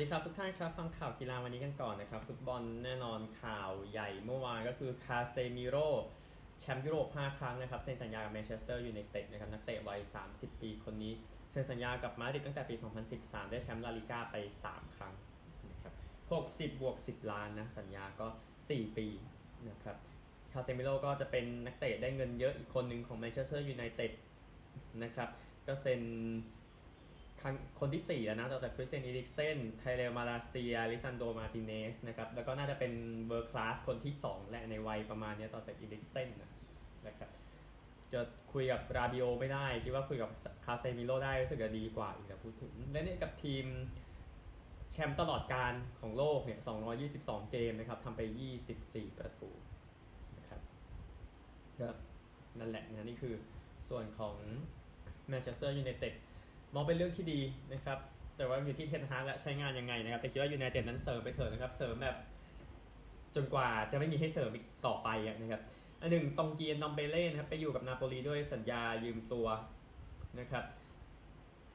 สวัสดีครับทุกท่านครับฟังข่าวกีฬาวันนี้กันก่อนนะครับฟุตบอลแน่นอนข่าวใหญ่เมื่อวานก็คือคาเซมิโร่แชมป์ยุโรป5ครั้งนะครับเซ็นสัญญากับแมนเชสเตอร์ยูไนเต็ดนะครับนักเตะวัย30ปีคนนี้เซ็นสัญญากับมาดริดตั้งแต่ปี2013ได้แชมป์ลาลิก้าไป3ครั้งนะครับ60+10 ล้านนะสัญญาก็4ปีนะครับคาเซมิโร่ก็จะเป็นนักเตะได้เงินเยอะอีกคนนึงของแมนเชสเตอร์ยูไนเต็ดนะครับก็เซ็นคนที่4แล้วนะต่อจากคริสเตียน อีริกเซน ไทเลมาลาเซีย ลิซันโด มาร์ติเนสนะครับแล้วก็น่าจะเป็นเวอร์คลาสคนที่2และในวัยประมาณนี้ต่อจาก อีริกเซนนะครับจะคุยกับราบิโอไม่ได้คิดว่าคุยกับคาเซมิโร่ได้รู้สึกจะดีกว่าอีกนะพูดถึงและเนี่ยกับทีมแชมป์ตลอดกาลของโลกเนี่ย222เกมนะครับทำไป24ประตูนะครับนั่นแหละนะนี่คือส่วนของแมนเชสเตอร์ยูไนเต็ดมองเป็นเรื่องที่ดีนะครับแต่ว่าอยู่ที่เทนฮากและใช้งานยังไงนะครับแต่คิดว่ายูไนเต็ดนั้นเสริมไปเถอะนะครับเสริมแบบจนกว่าจะไม่มีให้เสริมอีกต่อไปนะครับอันหนึ่งตองเกียนนอมเบเล่นะครับไปอยู่กับนาโปลีด้วยสัญญายืมตัวนะครับ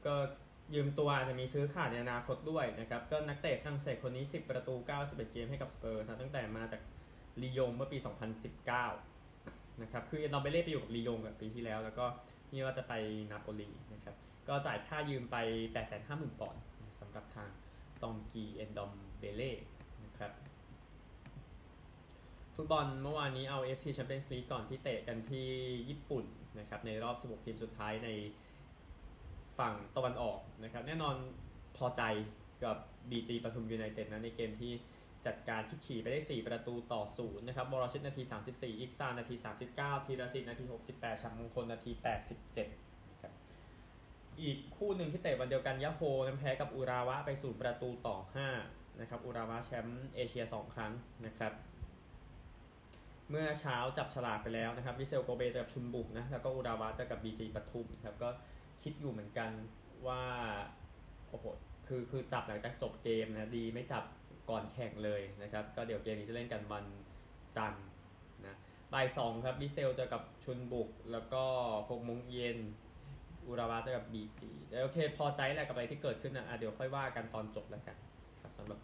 ก็ยืมตัวจะมีซื้อขาดในอนาคตด้วยนะครับก็นักเตะฝรั่งเศสคนนี้10ประตู91เกมให้กับสเปอร์ตั้งแต่มาจากลียงเมื่อปี2019นะครับคือนอมเบเล่ไปอยู่กับลียงแบบปีที่แล้วแล้วก็นี่ว่าจะไปนาโปลีนะครับก็จ่ายค่ายืมไป 850,000 ปอนด์สำหรับทางตองกีเอนดอมเบเล่นะครับฟุตบอลเมื่อวานนี้เอา FC Champions League ก่อนที่เตะกันที่ญี่ปุ่นนะครับในรอบ16ทีมสุดท้ายในฝั่งตะวันออกนะครับแน่นอนพอใจกับ BG ปทุมยูไนเต็ดนะในเกมที่จัดการชิดฉีไปได้4ประตูต่อ0นะครับบอลชิดนาที34อิกซานนาที39ธีรศิษย์นาที68ชัยมงคลนาที87อีกคู่หนึ่งที่เตะวันเดียวกันยะโฮแพ้กับอุราวะไป0ประตูต่อ5นะครับอุราวะแชมป์เอเชีย2ครั้งนะครับเมื่อเช้าจับฉลากไปแล้วนะครับวิเซลโกเบจะกับชุมบุกนะแล้วก็อุราวะจะกับ BG ปทุมครับก็คิดอยู่เหมือนกันว่าโอ้โหคือจับหลังจากจบเกมนะดีไม่จับก่อนแข่งเลยนะครับก็เดี๋ยวเกมนี้จะเล่นกันวันจันทร์นะบ่าย2ครับวิเซลจะกับชุมบุกแล้วก็ 6:00 เย็นอุราวะจะกับ BG โอเคพอใจแหละกับอะไรที่เกิดขึ้นนะเดี๋ยวค่อยว่ากันตอนจบแล้วกันครับสำหรับ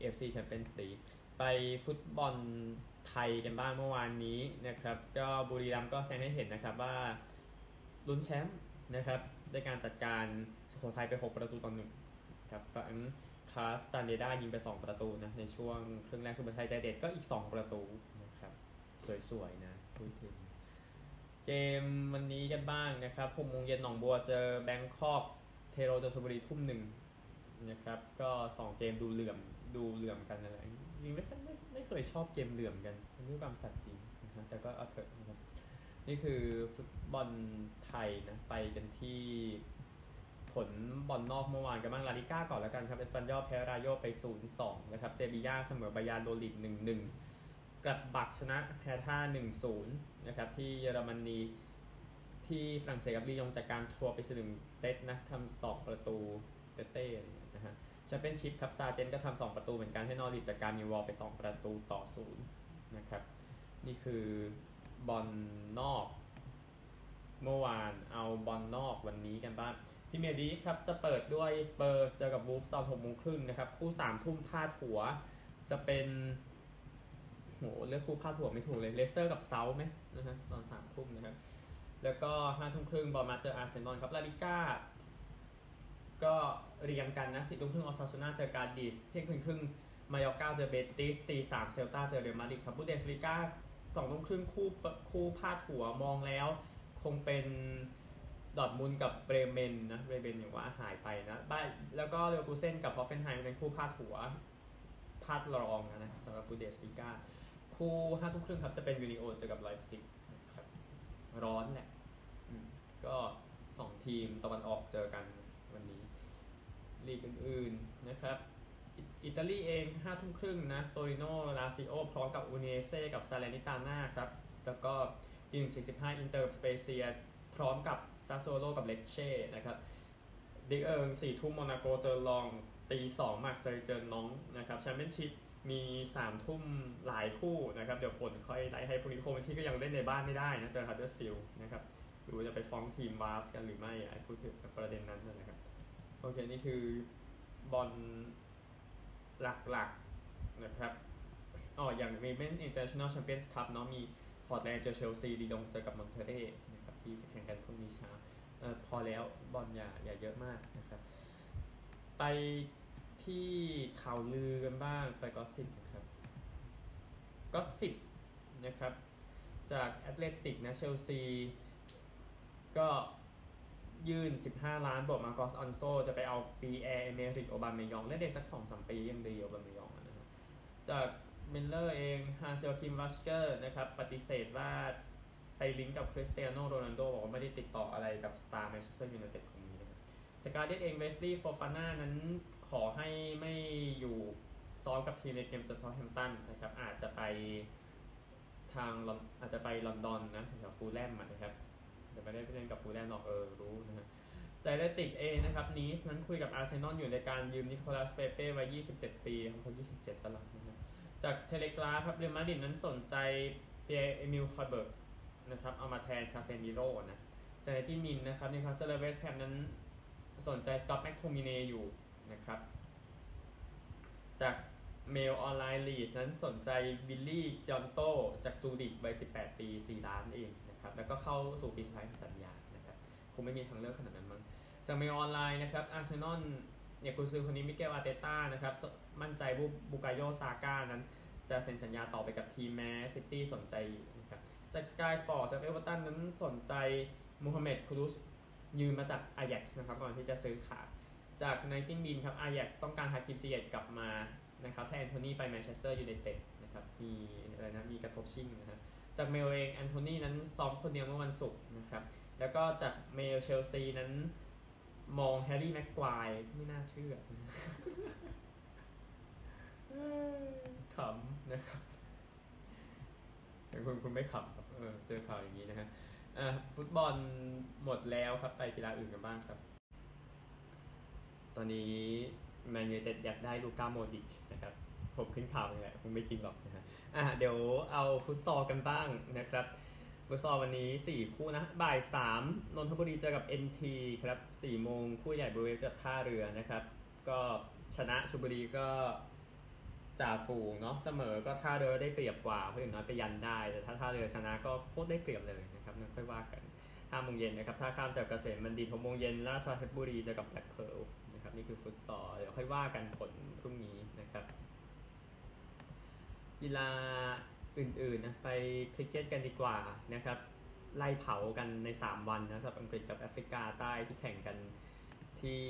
AFC Champions League ไปฟุตบอลไทยกันบ้างเมื่อวานนี้นะครับก็บุรีรัมย์ก็แสดงให้เห็นนะครับว่าลุ้นแชมป์นะครับด้วยการจัดการสุโขทัยไป6ประตูต่อ1ครับฝั่งคาสตันเดด้ายิงไป2ประตูนะในช่วงครึ่งแรกสุโขทัยใจเด็ดก็อีก2ประตูนะครับสวยๆนะพูดถึงเกมวันนี้กันบ้างนะครับ6โมงเย็นหนองบัวเจอแบงคอกเทโรเจอชลบุรีทุ่มหนึ่งนะครับก็2เกมดูเหลื่อมกันอะไรจริงไม่เคยชอบเกมเหลื่อมกันด้วยความสัตย์จริงนะแต่ก็เอาเถอะนะครับนี่คือฟุตบอลไทยนะไปกันที่ผลบอลนอกเมื่อวานกันบ้างลาลิก้าก่อนแล้วกันครับเอสปันยอลแพ้รายโยไป 0-2 นะครับเซบีย่าเสมอบายาโดลิด 1-1กลับบักชนะแพ้ท่า 1-0 นะครับที่เยอรมนีที่ฝรั่งเศสกับลียงจากการทัวร์ไปสนึงเต็ดนะทำ2ประตูเต้ๆนะฮะแชมเปี้ยนชิพครับซาเจนก็ทำ2ประตูเหมือนกันให้นอริทจากการมีวอลไป2ประตูต่อ0นะครับนี่คือบอลนอกเมื่อวานเอาบอลนอกวันนี้กันบ้างพี่เมดีครับจะเปิดด้วยสเปอร์สเจอกับวูฟส์ตอน 18:30 นะครับคู่ 3:00 พาดหัวจะเป็นโหเลือกคู่พาดหัวไม่ถูกเลยเลสเตอร์กับเซาท์ไหมนะฮะตอน 3:00 นะครับแล้วก็5:30บอร์มาเจออาร์เซนอลครับลาลิก้าก็เรียงกันนะ4:30ออซาซูน่าเจอกาดิสเที่ยงคืนครึ่งมายอร์กาเจอเบติส3:00เซลตาเจอเรอัลมาดริดครับบูเดสลีกา2:30คู่พาดหัวมองแล้วคงเป็นดอร์ทมุนด์กับเบรเมนนะเบรเมนอย่างว่าหายไปนะได้แล้วก็เลเวอร์คูเซ่นกับฮอฟเฟนไฮม์เป็นคู่พาดหัวพาดรองนะสำหรับบูเดสลีกาคู่ 5:30 ครับจะเป็นยูนิโอเจอกับไลฟ์ซิกนะครับร้อนแหละก็2ทีมตะวันออกเจอกันวันนี้ลีกอื่นๆนะครับอิตาลีเอง 5:30 นะโตริโนลาซิโอพร้อมกับอูเนเซ่กับซาเลนิตาน่าครับแล้วก็ 1:45 อินเตอร์กับสเปเซียพร้อมกับซาสโซโลกับเลเช่นะครับดิกเอิง 4:00 โมนาโกเจอลอง 2:00 มาร์เซย์เจอน้องนะครับแชมเปี้ยนชิพมี3:00หลายคู่นะครับเดี๋ยวผลค่อยไล่ให้พวกนี้คงที่ก็ยังเล่นในบ้านไม่ได้นะเจอฮัตเตอร์สฟิลด์นะครับดูจะไปฟ้องทีมวาร์ฟกันหรือไม่ไอ้พูดถึงประเด็นนั้นนะครับโอเคนี่คือบอล หลักๆนะครับอย่างเวเบนอินเตอร์เนชั่นแนลแชมเปี้ยนส์คัพเนาะมีพอร์ตแลนด์เจอเชลซีลีดงเจอกับมอนเทเร่นะครับที่จะแข่งกันพรุ่งนี้เช้าพอแล้วบอลอย่าเยอะมากนะครับไปที่ข่าวลือกันบ้างไปกอสซิปนะครับกอสซิปนะครับจากแอตเลติกนะเชลซีก็ยื่น15 ล้านบวกมาโกสออนโซจะไปเอาปีแอร์เอเมริกโอบาเมยองและเด็กสัก 2-3 ปียังดีโอบาเมยองนะครับจากมิลเลอร์เองฮาเซลคิมวัชเกอร์นะครับปฏิเสธว่าไปลิงก์กับคริสเตียโนโรนัลโดบอกว่าไม่ได้ติดต่ออะไรกับสตาร์แมนเชสเตอร์ยูไนเต็ดคนนี้นะครับจากการเดทเองเวสลีย์โฟฟาน่านั้นขอให้ไม่อยู่ซ้อมกับทีมในเกมเจอเซาท์แฮมป์ตันนะครับอาจจะไปทางอาจจะไปลอนดอนนะแถวฟูลแลมนะครับแต่ไม่ได้ไปเล่นกับฟูลแลมหรอกรู้นะฮะใจเลติกเอนะครับนีสนั้นคุยกับอาร์เซนอลอยู่ในการยืมนิโคลัสเปเป้วัย27 ปีของเขา27ตลอดนะจากเทเลกราฟครับเรอัลมาดริดนั้นสนใจเปียร์เอมิลคอร์เบิร์กนะครับเอามาแทนคาเซมิโร่นะจากไนตี้มินนะครับนิวคาสเซิลเวสต์แฮมนั้นสนใจสต็อปแม็กโทมิเนอยู่นะครับจากเมลออนไลน์ลีสนั้นสนใจบิลลี่จอนโตจากซูดิกวัย18 ปี4 ล้านเองนะครับแล้วก็เข้าสู่ปีสุดท้ายของสัญญานะครับคงไม่มีทางเลือกขนาดนั้นมั้งจากเมลออนไลน์นะครับอาร์เซนอลเนี่ยกุนซือคนนี้มิเกลอาร์เตต้านะครับมั่นใจว่าบูกายโยซาก้านั้นจะเซ็นสัญญาต่อไปกับทีมแมนซิตี้สนใจนะครับจากสกายสปอร์ตจากเอเวอร์ตันนั้นสนใจมูฮัมเหม็ดครูซยืมมาจากอาแย็กซ์นะครับก่อนที่จะซื้อขาดจากไนติงบีนครับอาแย็กซ์ต้องการฮาคิมซิเยตกลับมานะครับแทนแอนโทนีไปแมนเชสเตอร์ยูไนเต็ดนะครับมีอะไรนะมีกระทบชิ่งนะฮะจากเมลเองแอนโทนีนั้นซ้อมคนเดียวเมื่อวันศุกร์นะครับแล้วก็จากเมลเชลซีนั้นมองแฮร์รี่แม็กไกวร์ไม่น่าเชื่อขำนะครับแต่คุณไม่ขำครับเจอข่าวอย่างนี้นะฮะฟุตบอลหมดแล้วครับไปกีฬาอื่นกันบ้างครับตอนนี้แมนยูไนเต็ดอยากได้ลูก้าโมดริชนะครับผมขึ้นข่าวเลยแหละคงไม่จริงหรอกนะฮะเดี๋ยวเอาฟุตซอลกันบ้างนะครับฟุตซอลวันนี้4คู่นะบ่าย3นนทบุรีเจอกับ NT ครับ4โมงคู่ใหญ่บริเวณเจอท่าเรือนะครับก็ชนะชลบุรีก็จ่าฝูงเนาะเสมอก็ท่าเรือได้เปรียบกว่าเพราะอย่างน้อยไปยันได้แต่ถ้าท่าเรือชนะก็โคตรได้เปรียบเลยนะครับนั่นค่อยว่ากัน 5:00 นนะครับท่าข้ามจากเกษมบัณฑิต 6:00 นราชภัฏเพชรบุรีเจอกับแบล็คเพิร์ลนะครับนี่คือฟุตซอลเดี๋ยวค่อยว่ากันผลพรุ่งนี้นะครับกีฬาอื่นๆนะไปคริกเก็ตกันดีกว่านะครับไล่เผากันใน3วันนะสำหรับอังกฤษกับแอฟริกาใต้ที่แข่งกันที่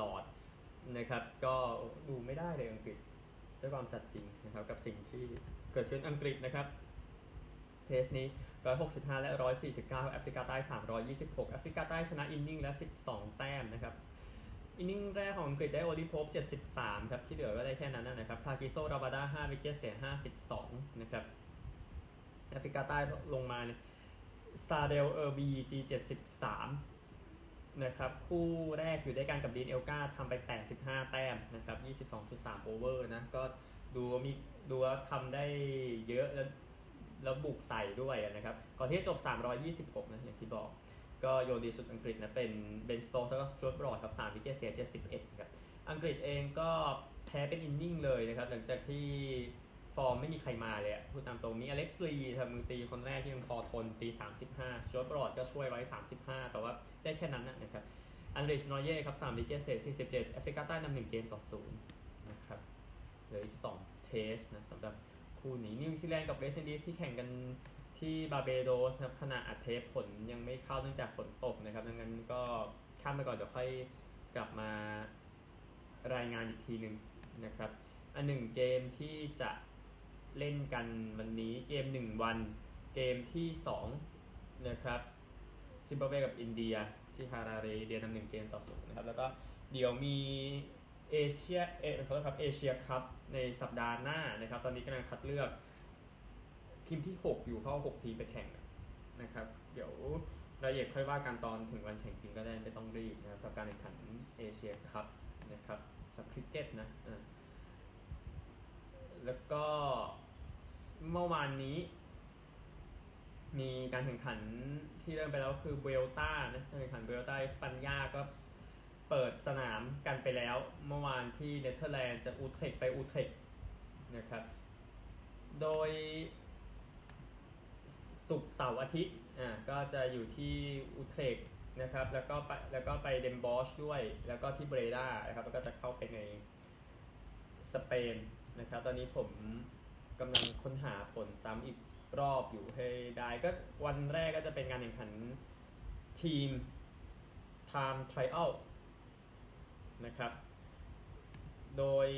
ลอร์ดส์นะครับก็ดูไม่ได้เลยอังกฤษด้วยความสัตย์จริงนะครับกับสิ่งที่เกิดขึ้นอังกฤษนะครับเทสนี้165และ149แอฟริกาใต้326แอฟริกาใต้ชนะอินนิ่งและ12แต้มนะครับอินนิ่งแรกของอังกฤษได้โอลิโพฟ73ครับที่เหลือก็ได้แค่นั้นนะครับคากิโซราบาดา5วิกเก็ตเสีย52นะครับแอฟริกาใต้ลงมาเนี่ยซาเดลเออร์บีตี73นะครับคู่แรกอยู่ด้วยกันกับดีนเอลกาทำไป85แต้มนะครับ 22.3 โอเวอร์นะก็ดูว่าทำได้เยอะแล้วบุกใส่ด้วยนะครับก่อนที่จะจบ326นะอย่างที่บอกก็โยนดีสุดอังกฤษนะเป็นเบนสโตกแล้วก็สจ๊วตบรอดครับ3วิกเก็ตเสีย71ครับอังกฤษเองก็แพ้เป็นอินนิ่งเลยนะครับหลังจากที่ฟอร์มไม่มีใครมาเลยพูดตามตรงมีอเล็กซ์ลีครับมือตีคนแรกที่ยังพอทนตี35จอร์จบรอดก็ช่วยไว้35แต่ว่าได้แค่นั้นนะครับอันเดรชนอยเย่ครับ3วิกเก็ตเสีย47แอฟริกาใต้นำ1เกมต่อ0นะครับเหลืออีก2เทสนะสำหรับคู่นี้นิวซีแลนด์กับเวสต์อินดีสที่แข่งกันที่บาร์เบโดสนะครับขณะอัดเทปผลยังไม่เข้าเนื่องจากฝนตกนะครับดังนั้นก็ข้ามไปก่อนเดี๋ยวค่อยกลับมารายงานอีกทีนึงนะครับอัน1เกมที่จะเล่นกันวันนี้เกม1วันเกมที่2นะครับซิมบับเวกับอินเดียที่ฮาราเรอินเดียนำ1เกมต่อ0นะครับแล้วก็เดี๋ยวมีเอเชียครับเอเชียคัพในสัปดาห์หน้านะครับตอนนี้กำลังคัดเลือกทีมที่6อยู่เข้า6ทีมไปแข่งนะครับเดี๋ยวรายละเอียดค่อยว่ากันตอนถึงวันแข่งจริงก็ได้ไม่ต้องรีบนะครับสำหรับการแข่งขันเอเชียคัพนะครับสำหรับคริกเก็ตนะแล้วก็เมื่อวานนี้มีการแข่งขันที่เริ่มไปแล้วคือเวลต้านะการแข่งขันเวลต้าสปันยาก็เ เปิดสนามกันไปแล้วเมื่อวานที่เนเธอร์แลนด์จะอูทเรคไปอูทเรคนะครับโดยศุกร์เสาร์อาทิตย์ก็จะอยู่ที่อูทเรคนะครับแล้วก็ไปเดนบอชด้วยแล้วก็ที่เบรด้านะครับแล้วก็จะเข้าไปในสเปนนะครับตอนนี้ผมกำลังค้นหาผลซ้ำอีกรอบอยู่ให้ได้ก็วันแรกก็จะเป็นการแข่งขันทีม Time Trial นะครับโดย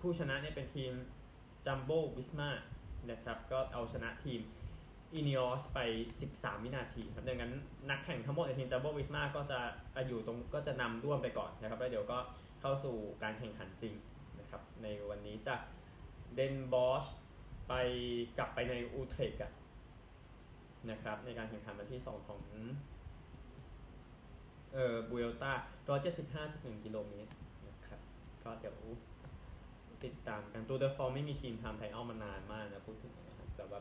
ผู้ชนะเนี่ยเป็นทีม Jumbo Visma นะครับก็เอาชนะทีม Ineos ไป13วินาทีครับดังนั้นนักแข่งทั้งหมดในทีม Jumbo Visma ก็จะอยู่ตรงก็จะนำร่วมไปก่อนนะครับแล้วเดี๋ยวก็เข้าสู่การแข่งขันจริงนะครับในวันนี้จะเดนบอชไปกลับไปในอูเทกนะครับในการแข่งขันวันที่2ของบูเอลตา 175.1 กิโลเมตรนะครับก็เดี๋ยวติดตามกันตัวเดอฟอร์มไม่มีทีมทำไทยออลมานานมากนะพูดถึงนะครับแต่ว่า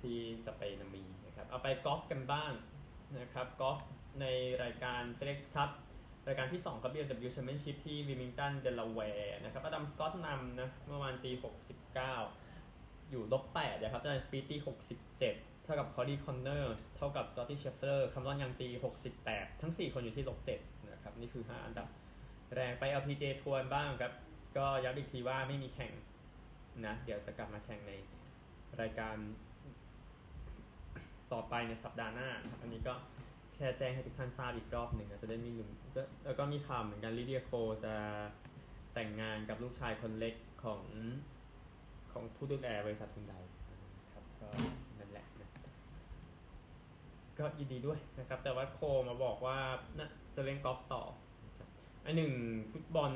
ที่สเปนมีนะครับเอาไปกอล์ฟกันบ้างนะครับกอล์ฟในรายการ FedEx Cup รายการที่2ครับ BMW Championship ที่วิมิงตันเดลาแวร์นะครับอดัมสกอตต์นำนะเมื่อวานตี69อยู่ลบ8นะครับจอห์นสปีดตี67เท่ากับคอร์ดี้คอนเนอร์เท่ากับสกอตตี้เชฟเฟอร์คำนวณยังปี68ทั้ง4คนอยู่ที่ลบ7นะครับนี่คือ5อันดับแรงไป LPGA ทัวร์บ้างครับก็ย้ำอีกทีว่าไม่มีแข่งนะเดี๋ยวจะกลับมาแข่งในรายการต่อไปในสัปดาห์หน้าครับอันนี้ก็แค่แจ้งให้ทุกท่านทราบอีกรอบหนึ่งจะได้ไม่ลืมแล้วก็มีข่าวเหมือนกันลิเดียโคจะแต่งงานกับลูกชายคนเล็กของผู้ดูแลบริษัทคุณใดครับก็นั่นแหละก็ยินดีด้วยนะครับแต่ว่าโคมาบอกว่านะจะเล่นกอล์ฟต่ออันหนึ่งฟุตบอล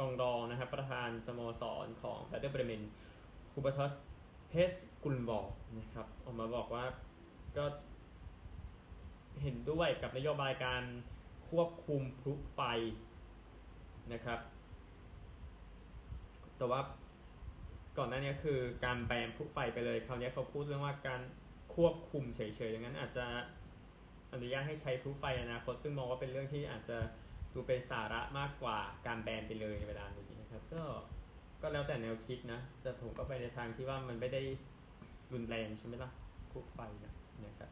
รองนะครับประธานสโมสรของแบตเตอร์เบรเมนคูเบอร์ทัสเฮสกุลบอกนะครับออกมาบอกว่าก็เห็นด้วยกับนโยบายการควบคุมพลุไฟนะครับแต่ว่าก่อนหน้านี้คือการแบนพลุไฟไปเลยคราวนี้เขาพูดเรื่องว่าการควบคุมเฉยๆดังนั้นอาจจะอนุญาตให้ใช้พลุไฟอนาคตซึ่งมองว่าเป็นเรื่องที่อาจจะดูเป็นสาระมากกว่าการแบนไปเลยในเวลานี้นะครับก็แล้วแต่แนวคิดนะแต่ผมก็ไปในทางที่ว่ามันไม่ได้รุนแรงใช่ไหมล่ะพลุไฟนะครับ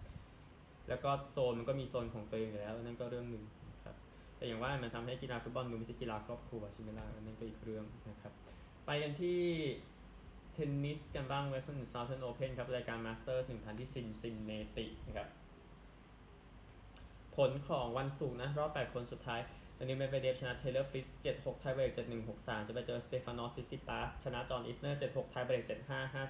แล้วก็โซนมันก็มีโซนของตัวเองอยู่แล้วนั่นก็เรื่องหนึ่งนะครับแต่อย่างว่ามันทำให้กีฬาฟุตบอลดูไม่ใช่กีฬาครอบครัวใช่ไหมล่ะนั่นก็อีกเรื่องนะครับไปกันที่เทนนิสกันบ้าง Western Southern Open ครับรายการ Masters 1000 ที่ซินเนตินะครับผลของวันศุกร์นะรอบ8คนสุดท้ายอันนี้เมดเวเดฟชนะ Taylor Fritz 7-6 ไทเบรก 7-1-6-3 จะไปเจอ Stefanos Tsitsipas ชนะ John Isner 7-6 ไทเบรก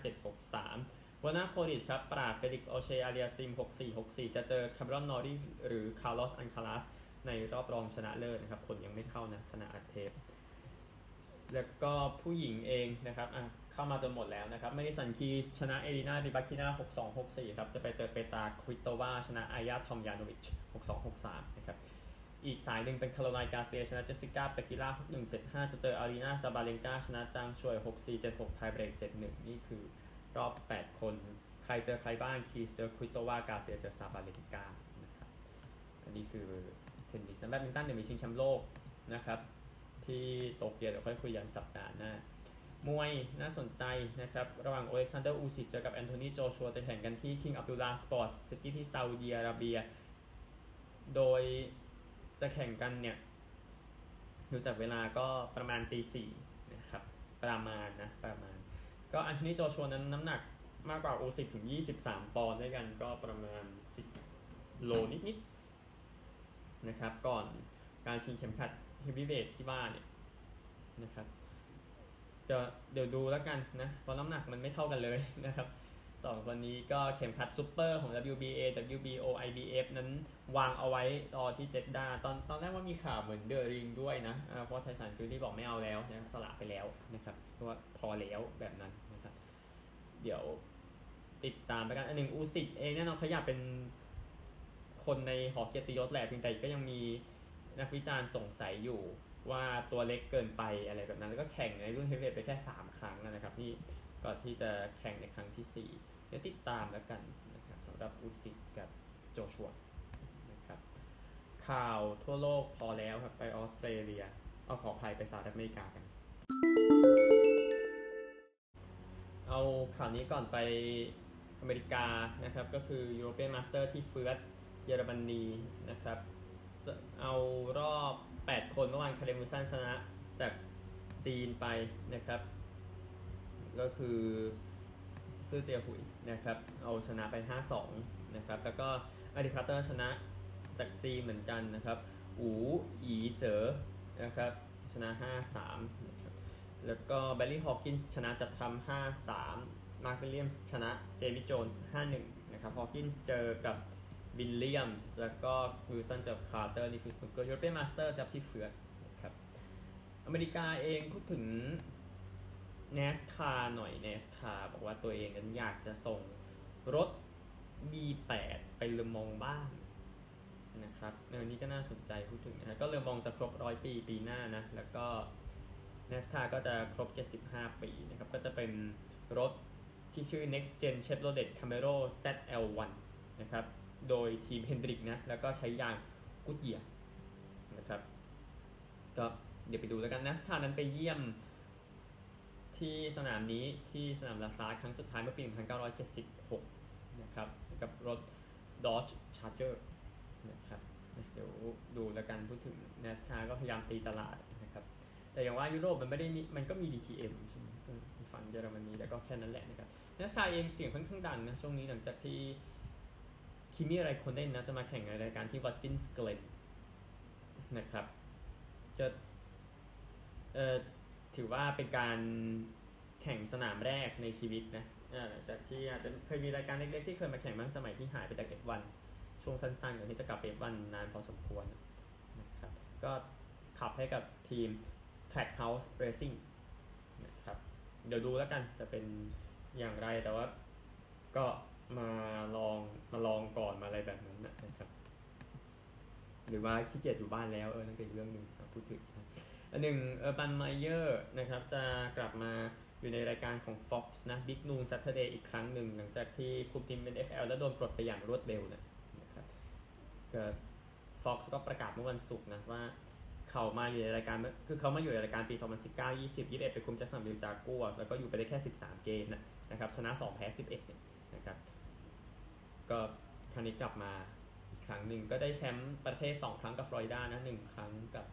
7-5-5-7-6-3 วานาโคดิชครับปราบ Felix Oche Aliassime 6-4-6-4 จะเจอ Cameron Norrie หรือ Carlos Alcaraz ในรอบรองชนะเลิศนะครับผลยังไม่เข้านะขณะอัดเทปแล้วก็ผู้หญิงเองนะครับเข้ามาจนหมดแล้วนะครับเมดิสันคีสชนะเอลีนาริบาคิน่า 6-2 6-4 ครับจะไปเจอเปตาควิตโตวาชนะอายาทอมยานอวิช 6-2 6-3 นะครับอีกสายหนึ่งเป็นคาโรไลน์กาเซียชนะเจสสิก้าเปกิล่า 6-1 7-5 จะเจออารีนาซาบาเลนกาชนะจางช่วย 6-4 7-6 ไทเบรก 7-1 นี่คือรอบ8คนใครเจอใครบ้างคีสเจอควิตโตวากาเซียเจอซาบาเลนกานะครับอันนี้คือเทนนิสแบดมินตันเดี๋ยวมีชิงแชมป์โลกนะครับที่โตเกียวเดี๋ยวค่อยคุยกันสัปดาห์หน้ามวยน่าสนใจนะครับระหว่างโอเล็กซานเดอร์อูซิคเจอกับแอนโทนีโจชัวจะแข่งกันที่คิงอับดุลลาห์สปอร์ตสกีที่ซาอุดิอาระเบียโดยจะแข่งกันเนี่ยดูจากเวลาก็ประมาณ 4:00 น.นะครับประมาณก็แอนโทนีโจชัวนั้นน้ำหนักมากกว่าอูซิคถึง23ปอนด์ด้วยกันก็ประมาณ10โลนิดๆนะครับก่อนการชิงเข็มขัดเฮฟวีเวทที่บ้านเนี่ยนะครับเดี๋ยวดูแล้วกันนะเพราะน้ำหนักมันไม่เท่ากันเลยนะครับ2คนนี้ก็เข็มขัดซุปเปอร์ของ WBA WBO IBF นั้นวางเอาไว้รอที่เจด้าตอนแรกว่ามีข่าวเหมือนเดอริงด้วยนะเพราะไทสันฟิลลี่บอกไม่เอาแล้วนะสละไปแล้วนะครับเพราะว่าพอแล้วแบบนั้นนะครับเดี๋ยวติดตามไปกันอันหนึ่งอูซิคเองแน่นอนเขาอยากเป็นคนในหอเกียรติยศแหละเพียงแต่ก็ยังมีนักวิจารณ์สงสัยอยู่ว่าตัวเล็กเกินไปอะไรแบบนั้นแล้วก็แข่งในรุ่นเฮฟวีเวทไปแค่3ครั้งนะครับที่ก่อนที่จะแข่งในครั้งที่4เดี๋ยวติดตามแล้วกันนะครับสำหรับอูซิคกับโจชัวนะครับ ข่าวทั่วโลกพอแล้วครับไปออสเตรเลียเอาขอภัยไปสหรัฐอเมริกากันเอาข่าวนี้ก่อนไปอเมริกานะครับก็คือ European Master ที่เฟิร์สเยอรมนีนะครับเอารอบ8คนเมื่อวานคาเรมูซันชนะจากจีนไปนะครับก็คือซื่อเจียหุยนะครับเอาชนะไป 5-2 นะครับแล้วก็อาริคาเตอร์ชนะจากจีนเหมือนกันนะครับอู๋อีเจ๋อนะครับชนะ 5-3 นะครับแล้วก็แบลลี่ฮอว์กินชนะจัดทำ 5-3 มาร์ควิลเลียมชนะเจมี่โจนส์ 5-1 นะครับฮอว์กินเจอกับวิลเลียมแล้วก็วิลสันเจอกับคาร์เตอร์นี่คือสนุกเกอร์ยูโรเปียนมาสเตอร์ที่เฟือกนะครับอเมริกาเองพูดถึงNASCAR หน่อย NASCAR บอกว่าตัวเองนั้นอยากจะส่งรถ B8 ไปเลอมองบ้างนะครับในวันนี้ก็น่าสนใจพูดถึงนะก็เลอมองจะครบ100ปีปีหน้านะแล้วก็ NASCAR ก็จะครบ75ปีนะครับก็จะเป็นรถที่ชื่อ Next Gen Chevrolet Camaro ZL1 นะครับโดยทีม Hendrick นะแล้วก็ใช้ยาง Goodyear นะครับก็เดี๋ยวไปดูแล้วกัน NASCAR นั้นไปเยี่ยมที่สนามนี้ที่สนามลาซาร์ครั้งสุดท้ายเมื่อปี 1976 นะครับกับรถ Dodge Charger นะครับเดี๋ยวดูแล้วกันพูดถึง NASCAR ก็พยายามตีตลาดนะครับแต่อย่างว่ายุโรปมันไม่ได้มันก็มี DTM ใช่ไหมฝั่งเยอรมนีแล้วก็แค่นั้นแหละนะครับ NASCAR เองเสียงค่อนข้างดังนะช่วงนี้หลังจากที่คิมมี่ไรคอนเดนนะจะมาแข่งในรายการที่ Watkins Glen นะครับจะถือว่าเป็นการแข่งสนามแรกในชีวิตนะหลังจากที่อาจจะเคยมีรายการเล็กๆที่เคยมาแข่งบ้างสมัยที่หายไปจาก F1 ช่วงสั้นๆอย่างที่จะกลับ F1 นานพอสมควรนะครับก็ขับให้กับทีม Trackhouse Racing นะครับเดี๋ยวดูแล้วกันจะเป็นอย่างไรแต่ว่าก็มาลองก่อนมาอะไรแบบนั้นนะครับหรือว่าขี้เกียจอยู่บ้านแล้วนั่นเป็นเรื่องนึงพูดถึงหนึ่งUrban Meyerนะครับจะกลับมาอยู่ในรายการของ Fox นะ Big Noon Saturday อีกครั้งหนึ่งหลังจากที่คุมทีมเป็น FL แล้วโดนปลดไปอย่างรวดเร็วนะครับก็ Fox ก็ประกาศเมื่อวันศุกร์นะว่าเขามาอยู่ในรายการคือเขามาอยู่ในรายการปี 2019 20 21ไปคุมแจ็คสันวิลจากัวร์แล้วก็อยู่ไปได้แค่13เกมนะครับชนะ2แพ้11นะครับก็ครั้งนี้กลับมาอีกครั้งหนึ่งก็ได้แชมป์ประเทศ2ครั้งกับฟลอริดานะ1ครั้งกับ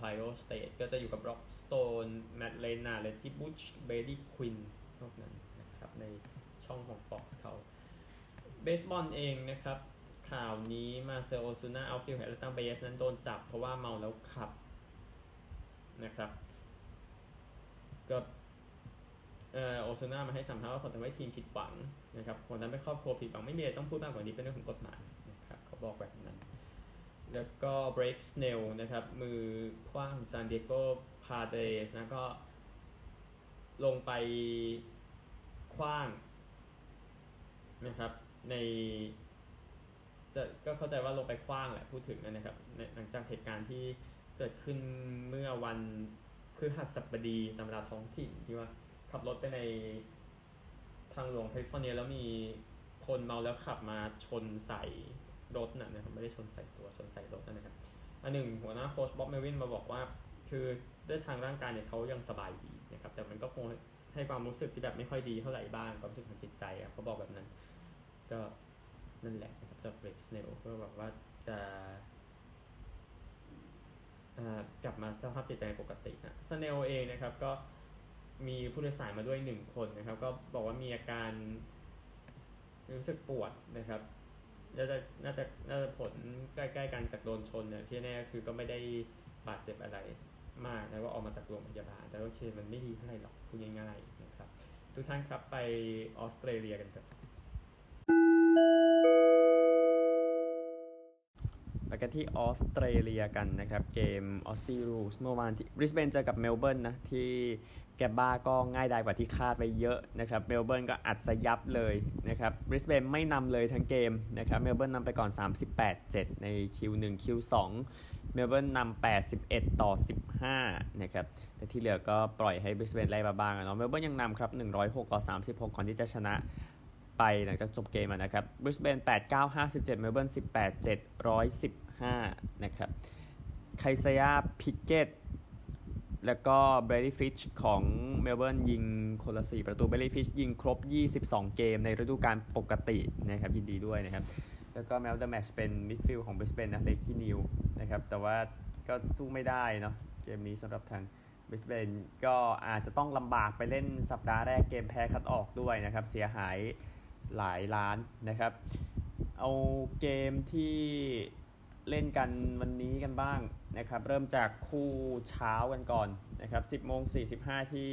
ไฮโอสเตทก็จะอยู่กับร็อกสโตนแมดเลนาเลจิบุชเบดี้ควินนอกนั้นนะครับในช่องของ Fox เขาเบสบอลเองนะครับข่าวนี้มาเซลโอซูน่าอัลฟิลแฮร์ตันเบสนั้นโดนจับเพราะว่าเมาแล้วขับนะครับก็โอซูน่ามาให้สัมภาษณ์ว่าคนทำให้ทีมผิดหวังนะครับคนนั้นเป็นครอบครัวผิดหวังไม่มีอะไรต้องพูดมากกว่านี้เป็นเรื่องของกฎหมายนะครับเขาบอกแบบนั้นแล้วก็เบรกสเนลนะครับมือขว้างซานดิเอโกพาเดสนะก็ลงไปขว้างนะครับในจะก็เข้าใจว่าลงไปขว้างแหละพูดถึงนะครับหลังจากเหตุการณ์ที่เกิดขึ้นเมื่อวันพฤหัสบดีตามเวลาท้องถิ่นที่ว่าขับรถไปในทางหลวงแคลิฟอร์เนียแล้วมีคนเมาแล้วขับมาชนใส่รถนะครับไม่ได้ชนใส่ตัวชนใส่รถนะครับอันหนึ่งหัวหน้าโค้ชบ๊อบเมลวินมาบอกว่าคือด้วยทางร่างกายเนี่ยเขายังสบายดีนะครับแต่มันก็คงให้ความรู้สึกที่แบบไม่ค่อยดีเท่าไหร่บ้างความรู้สึกทางจิตใจครับเขาบอกแบบนั้นก็นั่นแหละนะครับจะเบรกสเนลก็บอกว่าจะกลับมาสภาพจิตใจปกตินะสเนลเองนะครับก็มีผู้โดยสารมาด้วย1คนนะครับก็บอกว่ามีอาการรู้สึกปวดนะครับน่าจะผลใกล้ๆกันจากโดนชนเนี่ยที่แน่คือก็ไม่ได้บาดเจ็บอะไรมากนะว่าออกมาจากโรงพยาบาลแต่โอเคมันไม่ดีเท่าไหร่หรอกพูดง่ายๆนะครับทุกท่านครับไปออสเตรเลียกันครับไปกันที่ออสเตรเลียกันนะครับเกม Aussie Rules เมื่อวานที่บริสเบนเจอกับเมลเบิร์นนะที่แกบบ้าก็ง่ายดายกว่าที่คาดไว้เยอะนะครับเมลเบิร์นก็อัดสยับเลยนะครับบริสเบนไม่นำเลยทั้งเกมนะครับเมลเบิร์นนำไปก่อน 38-7 ใน Q1 Q2 เมลเบิร์นนำ 81-15 นะครับแต่ที่เหลือก็ปล่อยให้บริสเบนไล่มาบ้างเนาะเมลเบิร์นยังนำครับ 106-36 ก่อนที่จะชนะไปหลังจากจบเกมนะครับบริสเบน 89-57 เมลเบิร์น 18-7 115 5นะครับไคซายาพิกเกตแล้วก็เบรดดี้ฟิชของเมลเบิร์นยิงคนละ4ประตูเบรดดี้ฟิชยิงครบ22เกมในฤดูกาลปกตินะครับยินดีด้วยนะครับแล้วก็แมตช์เดอะแมตช์เป็นมิดฟิลด์ของบริสเบนนะเลคีนิวนะครับแต่ว่าก็สู้ไม่ได้เนาะเกมนี้สำหรับทางบริสเบนก็อาจจะต้องลำบากไปเล่นสัปดาห์แรกเกมแพ้คัดออกด้วยนะครับเสียหายหลายล้านนะครับเอาเกมที่เล่นกันวันนี้กันบ้างนะครับเริ่มจากคู่เช้ากันก่อนนะครับ 10:45 ที่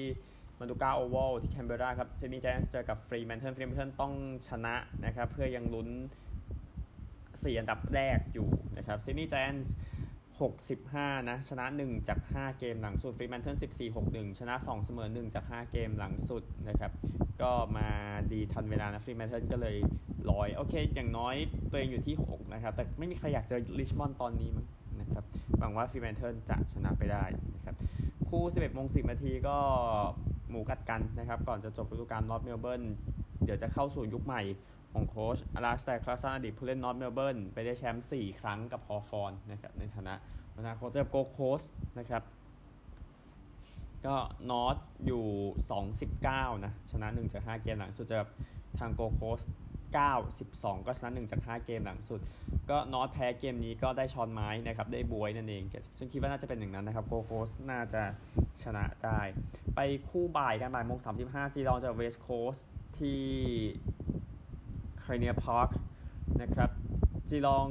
มันดูก้าโอวัลที่แคนเบอร์ราครับซิดนีย์ไจแอนท์เจอกับฟรีแมนเทิลฟรีแมนเทิลต้องชนะนะครับเพื่อยังลุ้น4อันดับแรกอยู่นะครับซิดนีย์ไจแอนท์65นะชนะ1จาก5เกมหลังสุดฟรีแมนเทิล14 61ชนะ2เสมอ1จาก5เกมหลังสุดนะครับก็มาดีทันเวลานะฟรีแมนเทิลก็เลยร้อยโอเคอย่างน้อยตัวเองอยู่ที่6นะครับแต่ไม่มีใครอยากเจอริชมอนด์ตอนนี้มั้งนะครับหวังว่าฟรีแมนเทิลจะชนะไปได้นะครับคู่ 11:10 นาทีก็หมูกัดกันนะครับก่อนจะจบฤดูกาลนอร์ทเมลเบิร์นเดี๋ยวจะเข้าสู่ยุคใหม่ของโค้ชอลาสแตร์คลาสซันอดีตผู้เล่นนอร์ทเมลเบิร์นไปได้แชมป์4ครั้งกับฮอฟอนนะครับในฐานะหัวหน้าโค้ชโกโค้ชนะครับก็นอร์ทอยู่2-19นะชนะ1จาก5เกมหลังสุดจะทางโกโค้ช9-12 ก็ชนะ1จาก5เกมหลังสุดก็นอร์ทแพ้เกมนี้ก็ได้ช้อนไม้นะครับได้บวยนั่นเองซึ่งคิดว่าน่าจะเป็นอย่างนั้นนะครับโกโค้ชน่าจะชนะได้ไปคู่บ่ายกันบ่าย 15:35 จีดองจากเวสต์โคสต์ที่ไคเนียพาร์คนะครับจีลอง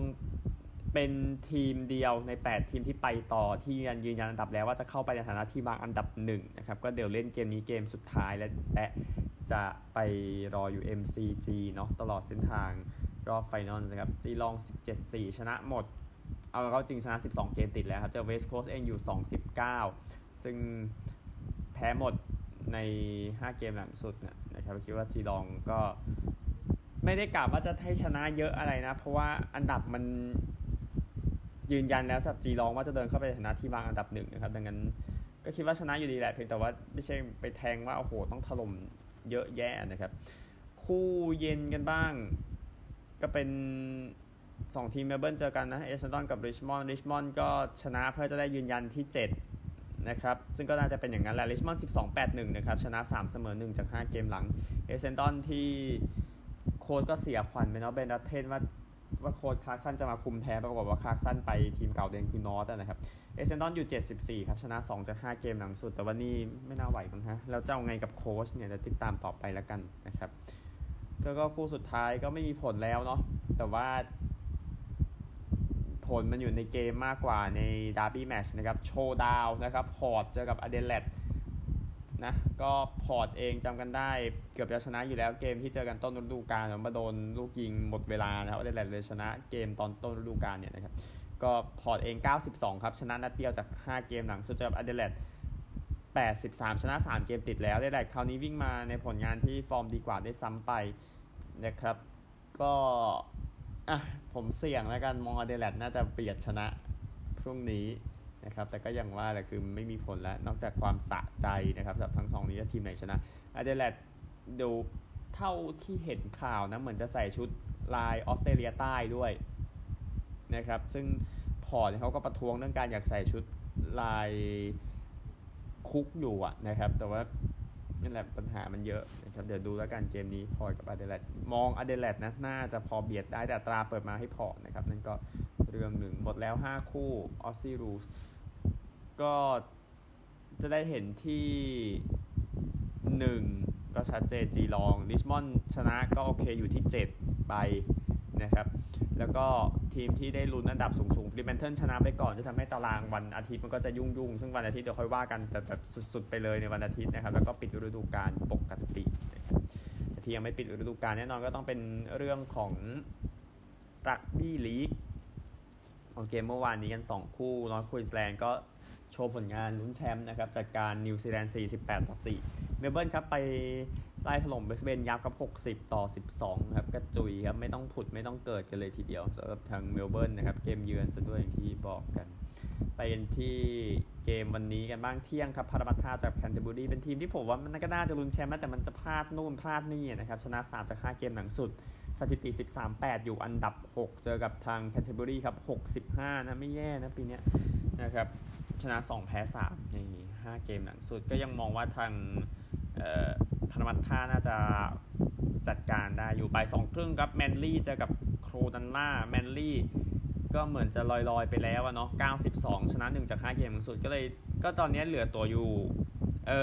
เป็นทีมเดียวใน8ทีมที่ไปต่อที่ยืนยันอันดับแล้วว่าจะเข้าไปในฐานะทีมวางอันดับ1นะครับก็เดี๋ยวเล่นเกมนี้เกมสุดท้ายและจะไปรออยู่ MCG เนาะตลอดเส้นทางรอบไฟนอลนะครับจีลอง 17-4 ชนะหมดเอาเข้าจริงชนะ12เกมติดแล้วครับเจอเวสต์โคสต์เองอยู่ 2-19 ซึ่งแพ้หมดใน5เกมหลังสุดนะครับคิดว่าจีลองก็ไม่ได้กล่าวว่าจะให้ชนะเยอะอะไรนะเพราะว่าอันดับมันยืนยันแล้วสับจีลองว่าจะเดินเข้าไปในฐานะที่วางอันดับ1นะครับดังนั้นก็คิดว่าชนะอยู่ดีแหละเพียงแต่ว่าไม่ใช่ไปแทงว่าโอ้โหต้องถล่มเยอะแยะนะครับคู่เย็นกันบ้างก็เป็น2ทีมเมลเบิร์นเจอกันนะเอเซนตันกับริชมอนด์ก็ชนะเพื่อจะได้ยืนยันที่7นะครับซึ่งก็น่าจะเป็นอย่างนั้นแหละริชมอนด์ 12-8-1 นะครับชนะ3เสมอ1จาก5เกมหลังเอเซนตันที่โค้ชก็เสียขวัญไปเนาะเบนรัตเทนว่าโค้ชคลาร์กสันจะมาคุมแทนปรากฏว่าคลาร์กสันไปทีมเก่าตัวเองคือนอร์ทนะครับเอเซนตันอยู่74ครับชนะ2จาก5เกมหลังสุดแต่ว่านี่ไม่น่าไหวมั้งฮะแล้วจะเอาไงกับโค้ชเนี่ยเดี๋ยวติดตามต่อไปแล้วกันนะครับแล้วก็คู่สุดท้ายก็ไม่มีผลแล้วเนาะแต่ว่าผลมันอยู่ในเกมมากกว่าในดาร์บี้แมตช์นะครับโชว์ดาวนะครับพอร์ตเจอกับอเดเลดนะก็พอร์ตเองจำกันได้เกือบจะชนะอยู่แล้วเกมที่เจอกันต้นฤดูกาลมาโดนลูกยิงหมดเวลานะครับอเดเลดเลยชนะเกมตอนต้นฤดูกาลเนี่ยนะครับก็พอร์ตเอง92ครับชนะนัดเดียวจาก5เกมหลังสุดเจอกับอเดเลด83ชนะ3เกมติดแล้วอเดเลดคราวนี้วิ่งมาในผลงานที่ฟอร์มดีกว่าได้ซ้ำไปนะครับก็ผมเสี่ยงแล้วกันมองอเดเลดน่าจะเบียดชนะพรุ่งนี้นะครับแต่ก็อย่างว่าแหละคือไม่มีผลแล้วนอกจากความสะใจนะครับสำหรับทั้ง2นี้ทีมไหนชนะอเดเลดดูเท่าที่เห็นข่าวนะเหมือนจะใส่ชุดลายออสเตรเลียใต้ด้วยนะครับซึ่งพอร์ตเขาก็ประท้วงเรื่องการอยากใส่ชุดลายคุกอยู่อะนะครับแต่ว่านั่นแหละปัญหามันเยอะนะครับเดี๋ยวดูแล้วกันเกมนี้พอร์ตกับอเดเลดมองอเดเลดนะน่าจะพอเบียดได้แต่ตราเปิดมาให้พอร์ตนะครับนั่นก็เรื่องหนึ่งหมดแล้ว5คู่ออสซี่รูสก็จะได้เห็นที่1ก็ชัดเจนจีลองริชมอนด์ชนะก็โอเคอยู่ที่7ไปนะครับแล้วก็ทีมที่ได้ลุ้นอันดับสูงๆฟรีแมนเทิลชนะไปก่อนจะทำให้ตารางวันอาทิตย์มันก็จะยุ่งๆซึ่งวันอาทิตย์เดี๋ยวค่อยว่ากันแต่แบบสุดๆไปเลยในวันอาทิตย์นะครับแล้วก็ปิดฤดูกาลปกติแต่ที่ยังไม่ปิดฤดูกาลแน่นอนก็ต้องเป็นเรื่องของรักบี้ลีกของเกมเมื่อวานนี้กัน2คู่นอร์ทควีนส์แลนด์ก็โชว์ผลงานลุ้นแชมป์นะครับจากการนิวซีแลนด์ 48-4 เมลเบิร์นครับไปไล่ถล่มบริสเบนยับครับ60-12 ครับกระจุยครับไม่ต้องผุดไม่ต้องเกิดกันเลยทีเดียวสำหรับทางเมลเบิร์นนะครับเกมเยือนซะด้วยอย่างที่บอกกันไปกันที่เกมวันนี้กันบ้างเที่ยงครับพารามัตตาจากแคนเทอร์เบอรีเป็นทีมที่ผมว่ามันก็น่าจะลุ้นแชมป์แต่มันจะพลาดนู่นพลาดนี่นะครับชนะ3จาก5เกมหลังสุด สถิติ 13-8 อยู่อันดับ 6 เจอกับทาง Canterbury ครับ 65 นะไม่แย่นะปีนี้นะครับชนะ 2 แพ้ 3 ใน 5 เกมหลังสุดก็ยังมองว่าทางพานามัตตาน่าจะจัดการได้อยู่ไป 2 ครึ่งครับแมนลี่เจอกับโครตันล่าแมนลี่ก็เหมือนจะลอยๆไปแล้วเนาะ92ชนะ1จาก5เกมหลังสุดก็เลยก็ตอนนี้เหลือตัวอยู่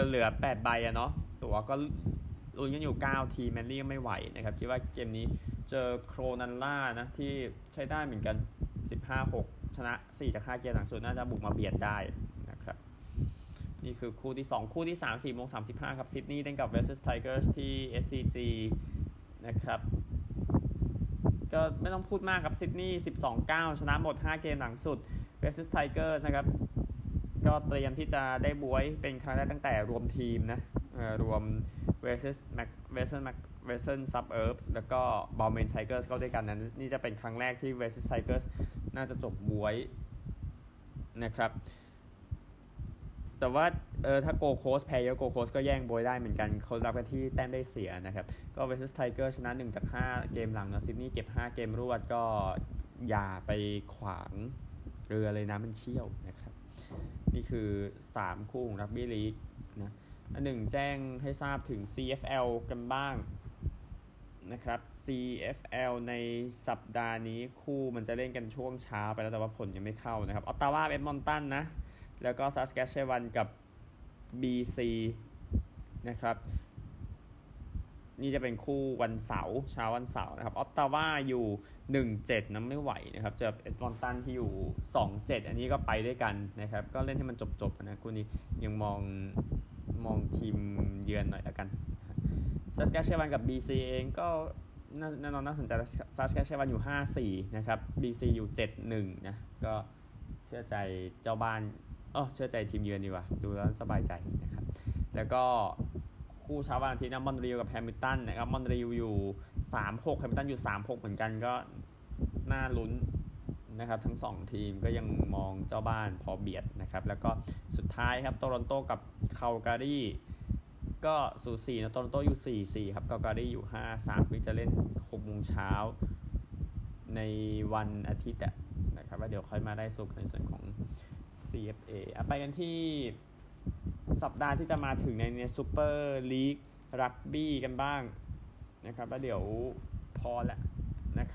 เหลือ8ใบอะเนาะตัวก็ลุ้นกันอยู่9ทีแมนลี่ก็ไม่ไหวนะครับคิดว่าเกมนี้เจอโครนันล่านะที่ใช้ได้เหมือนกัน 15-6 ชนะ4จาก5เกมหลังสุดน่าจะบุกมาเบียดได้นะครับนี่คือคู่ที่2คู่ที่3 4:35 ครับซิดนีย์เล่นกับ Vs Tigers ที่ SCG นะครับก็ไม่ต้องพูดมากครับซิดนีย์ 12-9 ชนะหมด5เกมหลังสุด Vs Tigers นะครับก็เตรียมที่จะได้บวยเป็นครั้งแรกตั้งแต่รวมทีมนะรวม Western Suburbs แล้วก็ Balmain Tigers เข้าด้วยกันนั้นนี่จะเป็นครั้งแรกที่ Western Tigers น่าจะจบบวยนะครับแต่ว่าถ้าโกโคสแพ้เยอะโกโคสก็แย่งบวยได้เหมือนกันเขารับกันที่แต้มได้เสียนะครับก็ Western Tigers ชนะ1จาก5เกมหลังนะซิดนีย์เก็บ5เกมรวดก็อย่าไปขวางเรือเลยนะมันเชี่ยวนะครับนี่คือ3คู่ของรักบี้ลีกนะ1แจ้งให้ทราบถึง CFL กันบ้างนะครับ CFL ในสัปดาห์นี้คู่มันจะเล่นกันช่วงเช้าไปแล้วแต่ว่าผลยังไม่เข้านะครับออตตาวาเอ็ดมอนตันนะแล้วก็ Saskatchewan กับ BC นะครับนี่จะเป็นคู่วันเสาร์เช้าวันเสาร์นะครับออตตาวาอยู่ 1-7 นะไม่ไหวนะครับเจอเอ็ดมอนตันที่อยู่ 2-7 อันนี้ก็ไปด้วยกันนะครับก็เล่นให้มันจบๆนะคู่นี้ยังมองทีมเยือนหน่อยละกัน Saskatchewan กับ BC เองก็แน่นอนน่าสนใจ Saskatchewan อยู่ 5-4 นะครับ BC อยู่ 7-1 นะก็เชื่อใจเจ้าบ้านเชื่อใจทีมเยือนดีกว่าดูแล้วสบายใจนะครับแล้วก็คู่เช้าวันอาทิตย์นะมอนทรีออลกับแฮมิลตันนะครับมอนทรีออลอยู่ 3-6 แฮมิลตันอยู่ 3-6 เหมือนกันก็น่าลุ้นนะครับทั้ง2ทีมก็ยังมองเจ้าบ้านพอเบียดนะครับแล้วก็สุดท้ายครับโตรอนโตกับคัลการีก็สูสีนะโตรอนโตอยู่ 4-4 ครับคัลการีอยู่ 5-3 ที่จะเล่น 6:00 เช้าในวันอาทิตย์นะครับแล้วเดี๋ยวค่อยมาได้สุขในส่วนของ CFA ไปกันที่สัปดาห์ที่จะมาถึงในซูเปอร์ลีกรักบี้กันบ้างนะครับแล้วเดี๋ยวพอละนะค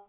รับ